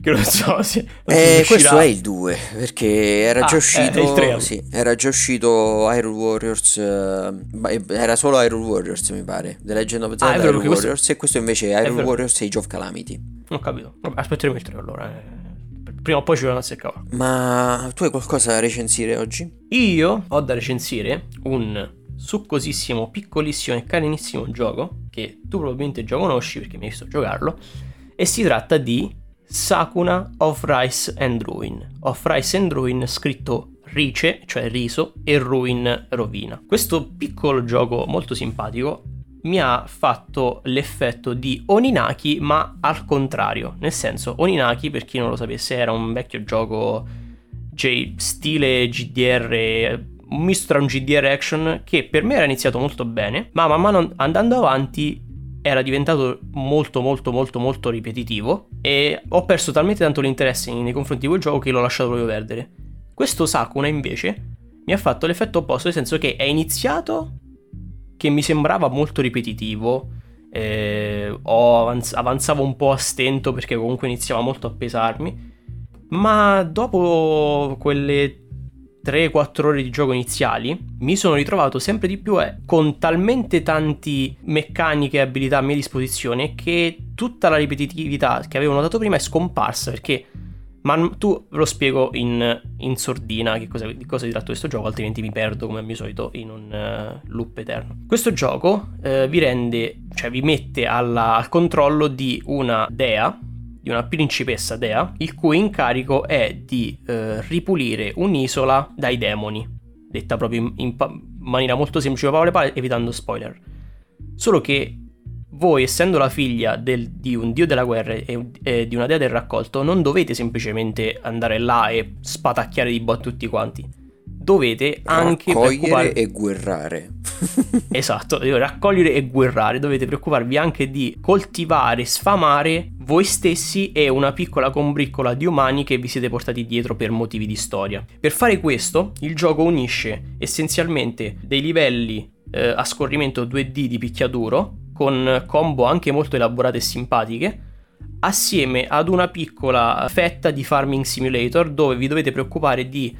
che non so se questo è il 2, perché era già uscito il 3. Sì, era già uscito Hyrule Warriors, era solo Hyrule Warriors mi pare, The Legend of Zelda Hyrule Warriors questo... e questo invece è Hyrule Warriors Age of Calamity. Ho capito, vabbè, aspetteremo il 3 allora, prima o poi ci vanno a seccare. Ma tu hai qualcosa da recensire oggi? Io ho da recensire un succosissimo, piccolissimo e carinissimo gioco che tu probabilmente già conosci perché mi hai visto giocarlo, e si tratta di Sakuna of Rice and Ruin. Of Rice and Ruin scritto Rice, cioè riso, e Ruin, rovina. Questo piccolo gioco molto simpatico mi ha fatto l'effetto di Oninaki, ma al contrario, nel senso, Oninaki, per chi non lo sapesse, era un vecchio gioco stile GDR, un misto tra un GDR action, che per me era iniziato molto bene, ma man mano andando avanti era diventato molto molto molto molto ripetitivo e ho perso talmente tanto l'interesse nei confronti di quel gioco che l'ho lasciato proprio perdere. Questo Sakuna invece mi ha fatto l'effetto opposto, nel senso che è iniziato che mi sembrava molto ripetitivo, avanzavo un po' a stento perché comunque iniziava molto a pesarmi, ma dopo quelle 3-4 ore di gioco iniziali mi sono ritrovato sempre di più con talmente tanti meccaniche e abilità a mia disposizione che tutta la ripetitività che avevo notato prima è scomparsa, perché tu lo spiego in sordina di cosa si tratta questo gioco, altrimenti mi perdo come al mio solito in un loop eterno. Questo gioco vi mette al controllo di una dea, di una principessa dea, il cui incarico è di ripulire un'isola dai demoni, detta proprio in maniera molto semplice, parole evitando spoiler. Solo che voi, essendo la figlia di un dio della guerra e di una dea del raccolto, non dovete semplicemente andare là e spatacchiare di botte tutti quanti. Dovete anche raccogliere e guerrare. Esatto, raccogliere e guerrare. Dovete preoccuparvi anche di coltivare, sfamare voi stessi e una piccola combriccola di umani che vi siete portati dietro per motivi di storia. Per fare questo, il gioco unisce essenzialmente dei livelli a scorrimento 2D di picchiaduro, con combo anche molto elaborate e simpatiche, assieme ad una piccola fetta di farming simulator dove vi dovete preoccupare di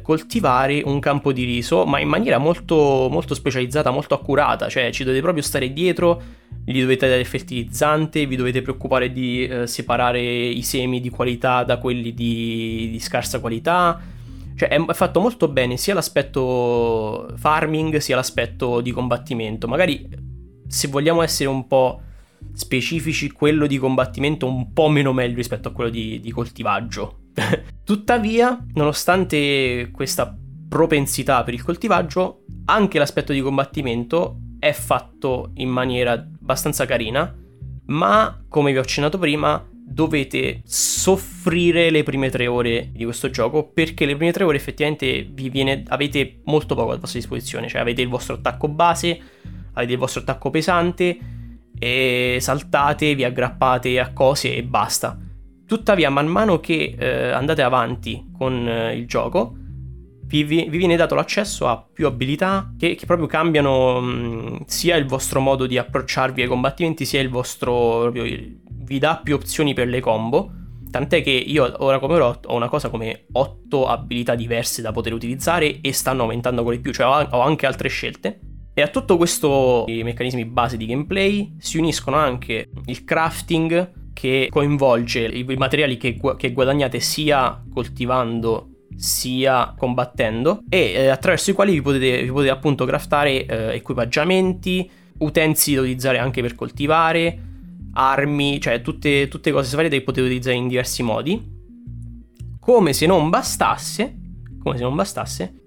coltivare un campo di riso, ma in maniera molto, molto specializzata, molto accurata, cioè ci dovete proprio stare dietro, gli dovete dare il fertilizzante, vi dovete preoccupare di separare i semi di qualità da quelli di scarsa qualità. Cioè è fatto molto bene sia l'aspetto farming sia l'aspetto di combattimento. Magari, se vogliamo essere un po' specifici, quello di combattimento un po' meno meglio rispetto a quello di coltivaggio. Tuttavia, nonostante questa propensità per il coltivaggio, anche l'aspetto di combattimento è fatto in maniera abbastanza carina, ma come vi ho accennato prima dovete soffrire le prime 3 ore di questo gioco, perché le prime 3 ore effettivamente avete molto poco a vostra disposizione, cioè avete il vostro attacco base, avete il vostro attacco pesante e saltate, vi aggrappate a cose e basta. Tuttavia, man mano che andate avanti con il gioco, vi viene dato l'accesso a più abilità che proprio cambiano sia il vostro modo di approcciarvi ai combattimenti, sia il vostro... vi dà più opzioni per le combo. Tant'è che io ora come ho una cosa come 8 abilità diverse da poter utilizzare e stanno aumentando ancora di più, cioè ho anche altre scelte. E a tutto questo i meccanismi base di gameplay si uniscono anche il crafting, che coinvolge i materiali che guadagnate sia coltivando sia combattendo, e attraverso i quali vi potete appunto craftare equipaggiamenti, utensili da utilizzare anche per coltivare, armi, cioè tutte cose varie che potete utilizzare in diversi modi. Come se non bastasse,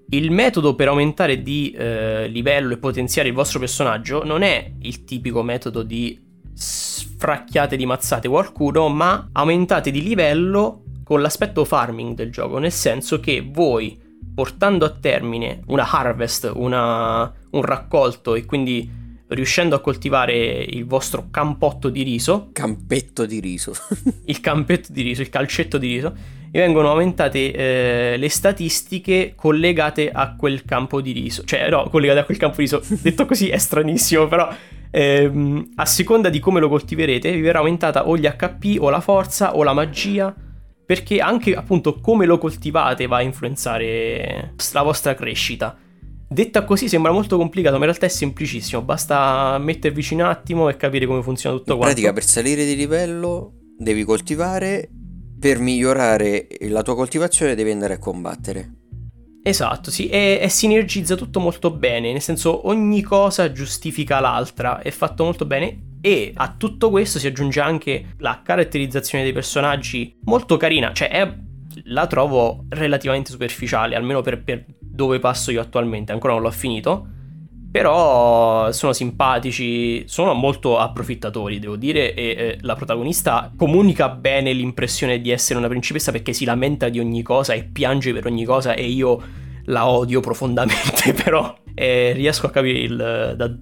il metodo per aumentare di livello e potenziare il vostro personaggio non è il tipico metodo di sfracchiate di mazzate qualcuno, ma aumentate di livello con l'aspetto farming del gioco, nel senso che voi, portando a termine una harvest, un raccolto, e quindi riuscendo a coltivare il vostro campetto di riso, il calcetto di riso, vi vengono aumentate le statistiche collegate a quel campo di riso, detto così è stranissimo, però a seconda di come lo coltiverete vi verrà aumentata o gli HP o la forza o la magia, perché anche appunto come lo coltivate va a influenzare la vostra crescita. Detta così sembra molto complicato, ma in realtà è semplicissimo, basta mettervici un attimo e capire come funziona tutto quanto. In pratica, per salire di livello devi coltivare, per migliorare la tua coltivazione devi andare a combattere. Esatto, sì, e sinergizza tutto molto bene, nel senso ogni cosa giustifica l'altra, è fatto molto bene. E a tutto questo si aggiunge anche la caratterizzazione dei personaggi, molto carina, cioè la trovo relativamente superficiale, almeno per dove passo io attualmente, ancora non l'ho finito, però sono simpatici, sono molto approfittatori, devo dire, e la protagonista comunica bene l'impressione di essere una principessa, perché si lamenta di ogni cosa e piange per ogni cosa, e io la odio profondamente, però riesco a capire il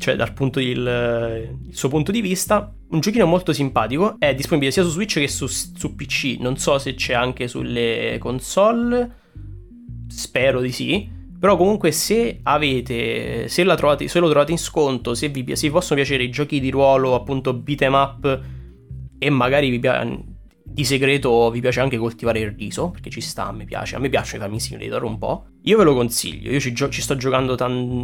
suo punto di vista. Un giochino molto simpatico, è disponibile sia su Switch che su PC, non so se c'è anche sulle console, spero di sì, però comunque se lo trovate in sconto, se vi possono piacere i giochi di ruolo, appunto beat 'em up, e magari di segreto vi piace anche coltivare il riso, perché ci sta, a me piace farmi simulator un po', io ve lo consiglio, io ci sto giocando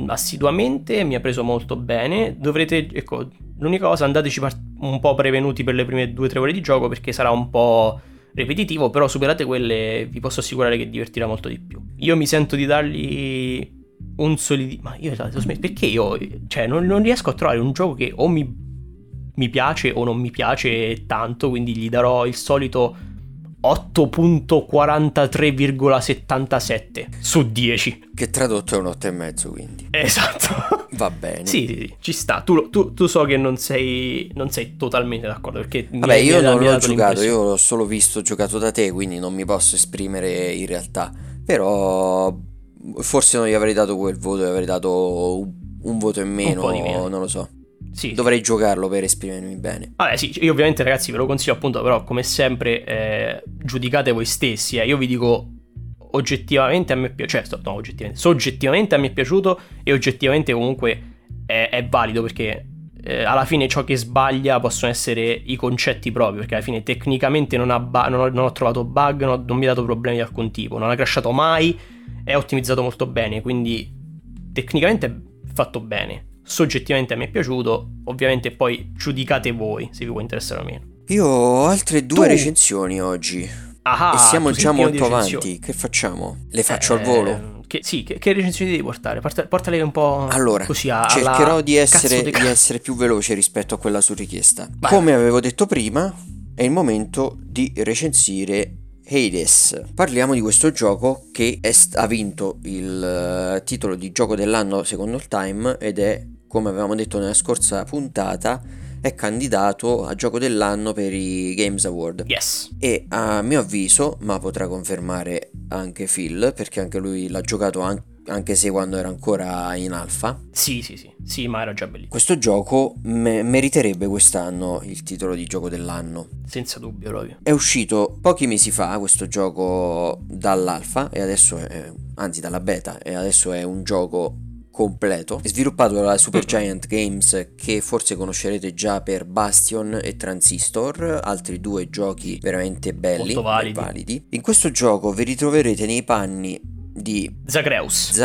assiduamente, mi ha preso molto bene. Dovrete, ecco, l'unica cosa, andateci un po' prevenuti per le prime 2-3 ore di gioco, perché sarà un po' repetitivo, però superate quelle, vi posso assicurare che divertirà molto di più. Io mi sento di dargli un solidissimo, ma io ho smesso, perché io non riesco a trovare un gioco che o mi piace o non mi piace tanto, quindi gli darò il solito 8.43,77 su 10, che tradotto è un 8,5, quindi esatto. Va bene, sì, ci sta. Tu so che non sei totalmente d'accordo, perché vabbè, io non l'ho giocato, io l'ho solo visto giocato da te, quindi non mi posso esprimere in realtà, però forse non gli avrei dato quel voto, gli avrei dato un voto in meno, non lo so. Sì, dovrei giocarlo per esprimermi bene. Vabbè, sì, io ovviamente, ragazzi, ve lo consiglio, appunto, però come sempre giudicate voi stessi, Io vi dico oggettivamente a me è piaciuto, soggettivamente a me è piaciuto, e oggettivamente comunque è valido, perché alla fine ciò che sbaglia possono essere i concetti propri, perché alla fine tecnicamente non ho trovato bug, non mi ha dato problemi di alcun tipo, non ha crashato mai, è ottimizzato molto bene, quindi tecnicamente è fatto bene. Soggettivamente a me è piaciuto, ovviamente poi giudicate voi se vi può interessare o meno. Io ho altre 2 recensioni oggi. Aha, e siamo già molto avanti. Che facciamo? Le faccio al volo? Che recensioni devi portare? Portale un po'. Allora, così cercherò di essere più veloce rispetto a quella su richiesta. Vai. Come avevo detto prima, è il momento di recensire Hades. Parliamo di questo gioco che ha vinto il titolo di gioco dell'anno secondo il Time, ed è, come avevamo detto nella scorsa puntata, è candidato a gioco dell'anno per i Games Award. Yes. E a mio avviso, ma potrà confermare anche Phil, perché anche lui l'ha giocato anche se quando era ancora in alfa. Sì, ma era già bellissimo. Questo gioco meriterebbe quest'anno il titolo di gioco dell'anno. Senza dubbio, proprio. È uscito pochi mesi fa questo gioco dall'alfa e adesso è, anzi dalla beta, e adesso è un gioco completo, sviluppato dalla Supergiant Games, che forse conoscerete già per Bastion e Transistor, altri due giochi veramente belli, molto validi. In questo gioco vi ritroverete nei panni di Zagreus,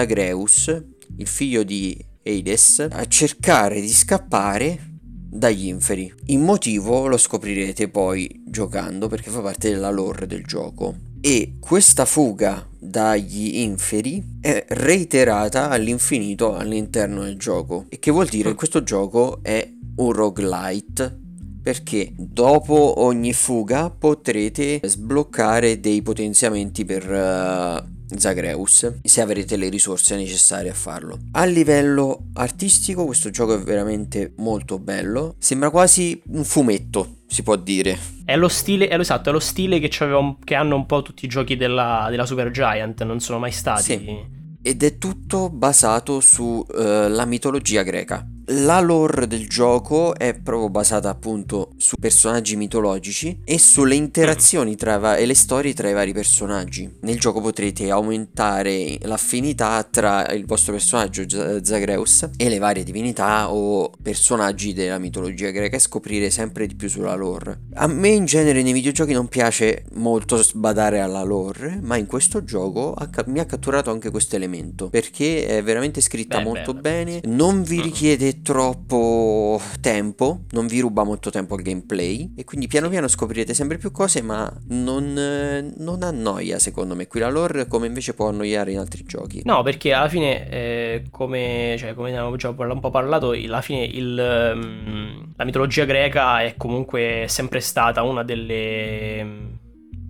il figlio di Hades, a cercare di scappare dagli inferi. Il motivo lo scoprirete poi giocando, perché fa parte della lore del gioco. E questa fuga dagli inferi è reiterata all'infinito all'interno del gioco, e che vuol dire che questo gioco è un roguelite, perché dopo ogni fuga potrete sbloccare dei potenziamenti per Zagreus, se avrete le risorse necessarie a farlo. A livello artistico questo gioco è veramente molto bello, sembra quasi un fumetto, si può dire. È lo stile che hanno un po' tutti i giochi della Supergiant, non sono mai stati. Sì. Ed è tutto basato sulla mitologia greca. La lore del gioco è proprio basata appunto su personaggi mitologici e sulle interazioni e le storie tra i vari personaggi. Nel gioco potrete aumentare l'affinità tra il vostro personaggio Zagreus e le varie divinità o personaggi della mitologia greca e scoprire sempre di più sulla lore. A me in genere nei videogiochi non piace molto sbadare alla lore, ma in questo gioco mi ha catturato anche questo elemento, perché è veramente scritta molto bene. Non vi richiede troppo tempo, non vi ruba molto tempo al gameplay, e quindi piano piano scoprirete sempre più cose, ma non annoia, secondo me, qui la lore, come invece può annoiare in altri giochi. No, perché alla fine come ne avevo già un po' parlato, alla fine la mitologia greca è comunque sempre stata una delle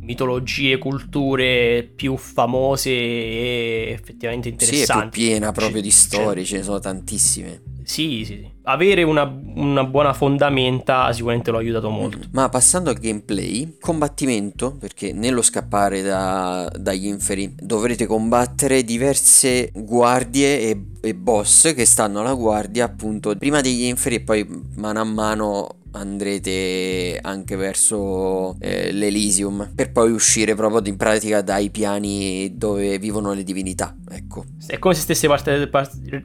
mitologie, culture più famose e effettivamente interessanti. Sì, è più piena proprio di storie, ce ne sono tantissime. Sì. Avere una buona fondamenta sicuramente l'ho aiutato molto. Ma passando al gameplay, combattimento, perché nello scappare dagli inferi dovrete combattere diverse guardie e boss che stanno alla guardia appunto prima degli inferi, e poi mano a mano andrete anche verso l'Elysium, per poi uscire proprio in pratica dai piani dove vivono le divinità. Ecco, è come se stesse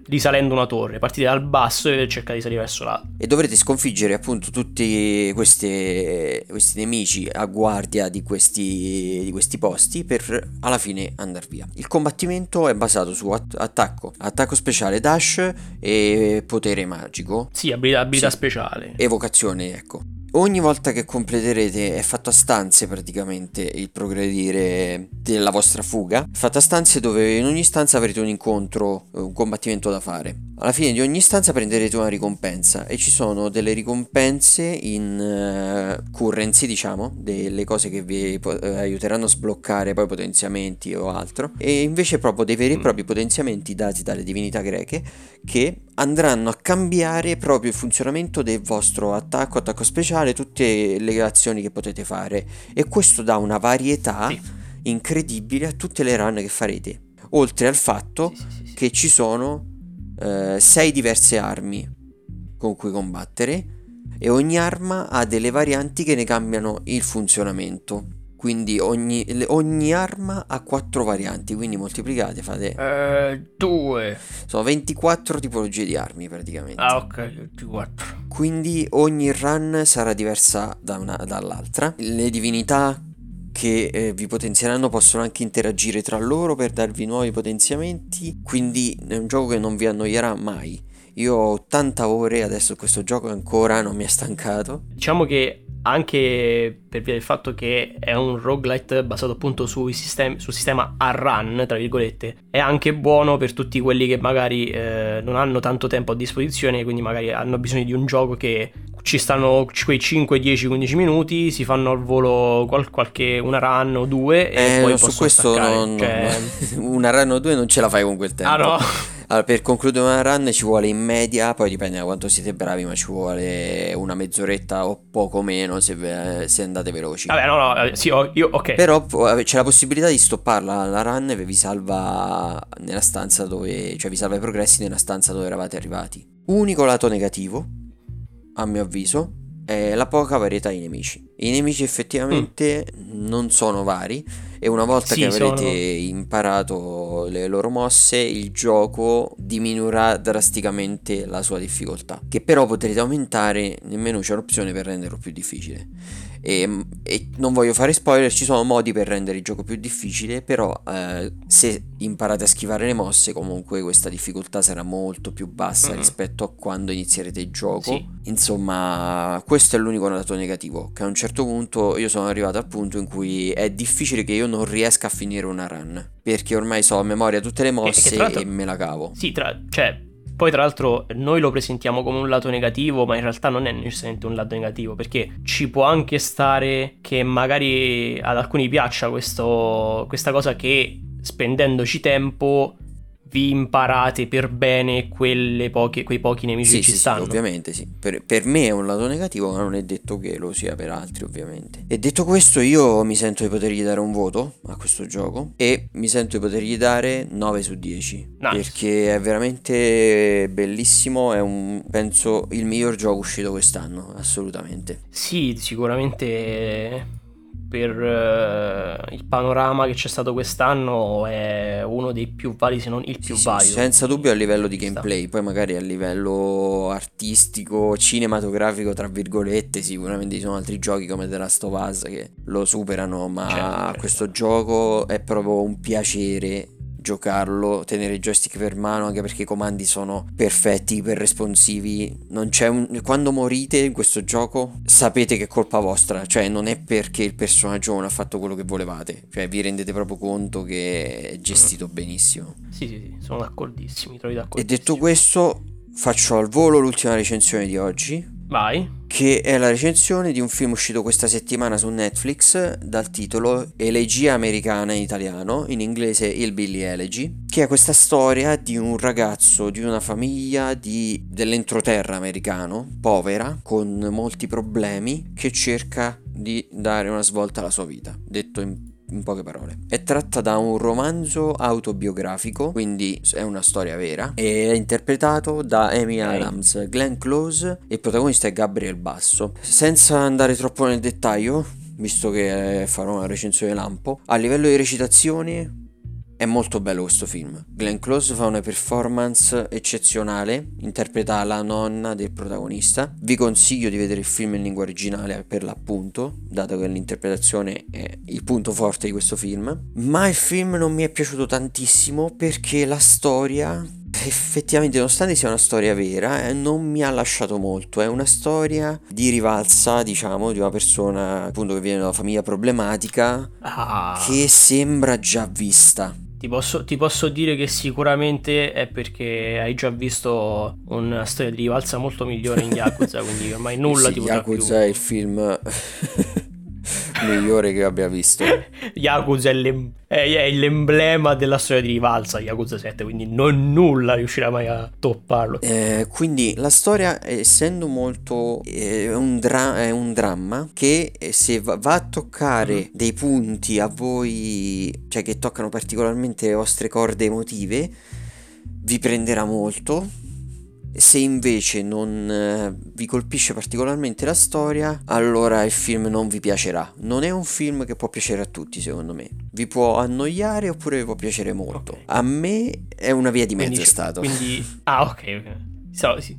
risalendo una torre, partite dal basso e cercate di salire verso l'alto, e dovrete sconfiggere appunto tutti questi nemici a guardia di questi posti, per alla fine andar via. Il combattimento è basato su attacco speciale, dash e potere magico. Sì, abilità speciale, evocazione. Ecco, ogni volta che completerete è fatto a stanze, praticamente il progredire della vostra fuga è fatto a stanze, dove in ogni stanza avrete un incontro, un combattimento da fare. Alla fine di ogni stanza prenderete una ricompensa, e ci sono delle ricompense in currency, diciamo, delle cose che vi aiuteranno a sbloccare poi potenziamenti o altro, e invece proprio dei veri e propri potenziamenti dati dalle divinità greche, che andranno a cambiare proprio il funzionamento del vostro attacco speciale, tutte le azioni che potete fare, e questo dà una varietà incredibile a tutte le run che farete, oltre al fatto che ci sono 6 diverse armi con cui combattere, e ogni arma ha delle varianti che ne cambiano il funzionamento. Quindi ogni arma ha 4 varianti, quindi moltiplicate, fate 2. Sono 24 tipologie di armi praticamente. Ah, ok, 4. Quindi ogni run sarà diversa dall'altra. Le divinità che vi potenzieranno possono anche interagire tra loro per darvi nuovi potenziamenti, quindi è un gioco che non vi annoierà mai. Io ho 80 ore adesso questo gioco e ancora non mi è stancato. Diciamo che anche per via del fatto che è un roguelite basato appunto sul sistema a run, tra virgolette, è anche buono per tutti quelli che magari non hanno tanto tempo a disposizione, quindi magari hanno bisogno di un gioco che ci stanno quei 5, 10, 15 minuti, si fanno al volo una run o due, e poi su questo staccare. Una run o due non ce la fai con quel tempo. Ah no. Allora, per concludere una run ci vuole in media, poi dipende da quanto siete bravi, ma ci vuole una mezz'oretta o poco meno se andate veloci. Vabbè, no, sì, io ok. Però c'è la possibilità di stopparla la run e vi salva nella stanza dove, cioè vi salva i progressi nella stanza dove eravate arrivati. Unico lato negativo, a mio avviso, è la poca varietà di nemici. I nemici effettivamente non sono vari, e una volta che avrete imparato le loro mosse, il gioco diminuirà drasticamente la sua difficoltà, che però potrete aumentare nel menu. C'è un'opzione per renderlo più difficile, e non voglio fare spoiler, ci sono modi per rendere il gioco più difficile, però se imparate a schivare le mosse, comunque questa difficoltà sarà molto più bassa rispetto a quando inizierete il gioco. Insomma, questo è l'unico lato negativo, che a un certo punto io sono arrivato al punto in cui è difficile che io non riesco a finire una run, perché ormai so a memoria tutte le mosse e me la cavo. Sì, cioè, poi tra l'altro noi lo presentiamo come un lato negativo, ma in realtà non è necessariamente un lato negativo, perché ci può anche stare che magari ad alcuni piaccia questa cosa che spendendoci tempo vi imparate per bene quei pochi nemici che ci stanno. Sì, ovviamente sì. Per me è un lato negativo, ma non è detto che lo sia per altri, ovviamente. E detto questo, io mi sento di potergli dare un voto a questo gioco, e mi sento di potergli dare 9 su 10. Nice. Perché è veramente bellissimo, è penso il miglior gioco uscito quest'anno, assolutamente. Sì, sicuramente per il panorama che c'è stato quest'anno è uno dei più validi, se non il più valido, senza dubbio, a livello di gameplay. Poi magari a livello artistico, cinematografico tra virgolette, sicuramente ci sono altri giochi come The Last of Us che lo superano, ma questo gioco è proprio un piacere giocarlo, tenere il joystick per mano, anche perché i comandi sono perfetti, iperresponsivi. Non c'è quando morite in questo gioco sapete che è colpa vostra, cioè non è perché il personaggio non ha fatto quello che volevate, cioè vi rendete proprio conto che è gestito benissimo. Sì, sono d'accordissimo, mi trovi d'accordo. E detto questo, faccio al volo l'ultima recensione di oggi. Vai. Che è la recensione di un film uscito questa settimana su Netflix dal titolo Elegia americana in italiano, in inglese Il Billy Elegy, che è questa storia di un ragazzo di una famiglia dell'entroterra americano, povera, con molti problemi, che cerca di dare una svolta alla sua vita, detto in poche parole. È tratta da un romanzo autobiografico, quindi è una storia vera, e è interpretato da Amy Adams, Glenn Close, e il protagonista è Gabriel Basso. Senza andare troppo nel dettaglio, visto che farò una recensione lampo, a livello di recitazione è molto bello questo film. Glenn Close fa una performance eccezionale, interpreta la nonna del protagonista. Vi consiglio di vedere il film in lingua originale per l'appunto, dato che l'interpretazione è il punto forte di questo film. Ma il film non mi è piaciuto tantissimo, perché la storia, effettivamente, nonostante sia una storia vera, non mi ha lasciato molto. È una storia di rivalsa, diciamo, di una persona appunto che viene da una famiglia problematica, che sembra già vista. Ti posso dire che sicuramente è perché hai già visto una storia di rivalsa molto migliore in Yakuza, quindi ormai nulla ti potrà più. Yakuza è il film migliore che abbia visto. Yakuza è l'emblema della storia di rivalsa, Yakuza 7, quindi non nulla riuscirà mai a topparlo. Quindi la storia, essendo molto è un dramma, che se va a toccare dei punti a voi, cioè che toccano particolarmente le vostre corde emotive, vi prenderà molto. Se invece non vi colpisce particolarmente la storia, allora il film non vi piacerà. Non è un film che può piacere a tutti, secondo me. Vi può annoiare oppure vi può piacere molto. Okay. A me è una via di mezzo, quindi, è stato. Quindi ok.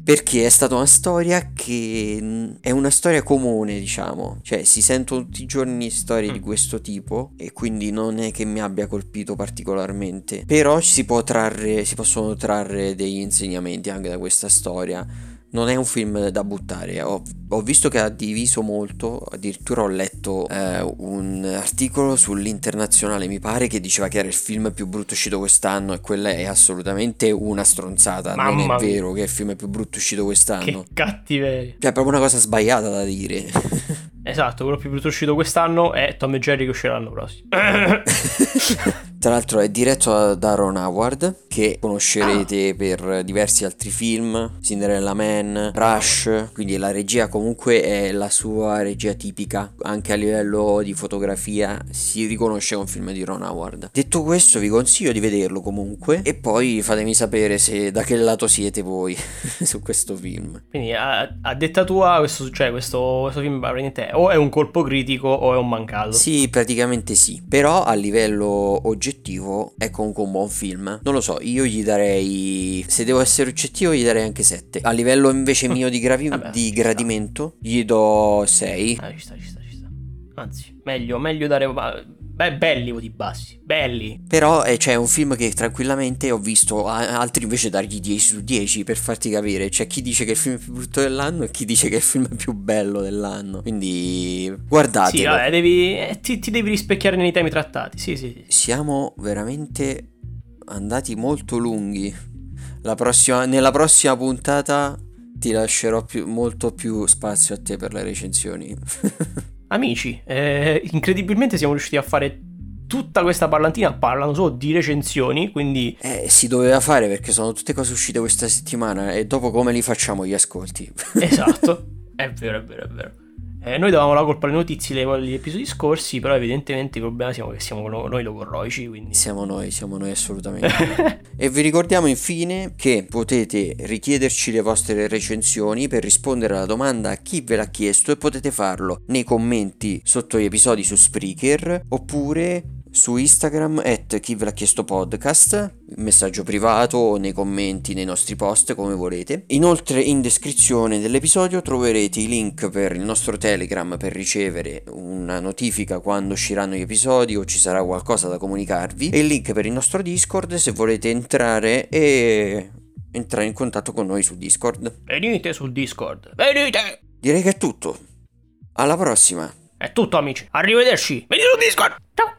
Perché è stata una storia che è una storia comune, diciamo, cioè si sentono tutti i giorni storie di questo tipo, e quindi non è che mi abbia colpito particolarmente, però si possono trarre degli insegnamenti anche da questa storia. Non è un film da buttare. Ho visto che ha diviso molto, addirittura ho letto un articolo sull'Internazionale, mi pare, che diceva che era il film più brutto uscito quest'anno, e quella è assolutamente una stronzata. Mamma non è vero mia. Che è il film più brutto uscito quest'anno. Che cattiveria. Cioè è proprio una cosa sbagliata da dire. Esatto, quello più brutto uscito quest'anno è Tom e Jerry, che uscirà l'anno prossimo. Tra l'altro è diretto da Ron Howard, che conoscerete per diversi altri film, Cinderella Man, Rush, quindi la regia comunque è la sua regia tipica, anche a livello di fotografia si riconosce un film di Ron Howard. Detto questo vi consiglio di vederlo comunque e poi fatemi sapere se da che lato siete voi su questo film. Quindi a detta tua questo film praticamente o è un colpo critico o è un mancato. Sì, praticamente sì, però a livello oggettivo è comunque un buon film. Non lo so, io gli darei, se devo essere oggettivo gli darei anche 7. A livello invece mio di gradimento gli do 6. Ci sta. Anzi, meglio dare... Beh, belli voti bassi, belli. Però c'è un film che tranquillamente ho visto, altri invece dargli 10 su 10 per farti capire. C'è chi dice che è il film più brutto dell'anno e chi dice che è il film più bello dell'anno. Quindi guardatelo. Sì, vabbè, ti devi rispecchiare nei temi trattati, sì. Siamo veramente andati molto lunghi. Nella prossima puntata ti lascerò molto più spazio a te per le recensioni. Amici, incredibilmente siamo riusciti a fare tutta questa parlantina, parlano solo di recensioni, quindi... si doveva fare perché sono tutte cose uscite questa settimana e dopo come li facciamo gli ascolti? Esatto, è vero. Noi davamo la colpa alle notizie degli episodi scorsi, però evidentemente il problema siamo che siamo noi logorroici, quindi... Siamo noi assolutamente. E vi ricordiamo infine che potete richiederci le vostre recensioni per rispondere alla domanda a chi ve l'ha chiesto, e potete farlo nei commenti sotto gli episodi su Spreaker oppure su Instagram @chi ve l'ha chiesto podcast, messaggio privato o nei commenti nei nostri post, come volete. Inoltre in descrizione dell'episodio troverete i link per il nostro Telegram per ricevere una notifica quando usciranno gli episodi o ci sarà qualcosa da comunicarvi, e il link per il nostro Discord se volete entrare in contatto con noi su Discord. Venite su Discord, venite! Direi che è tutto, alla prossima. È tutto amici, arrivederci, venite su Discord, ciao!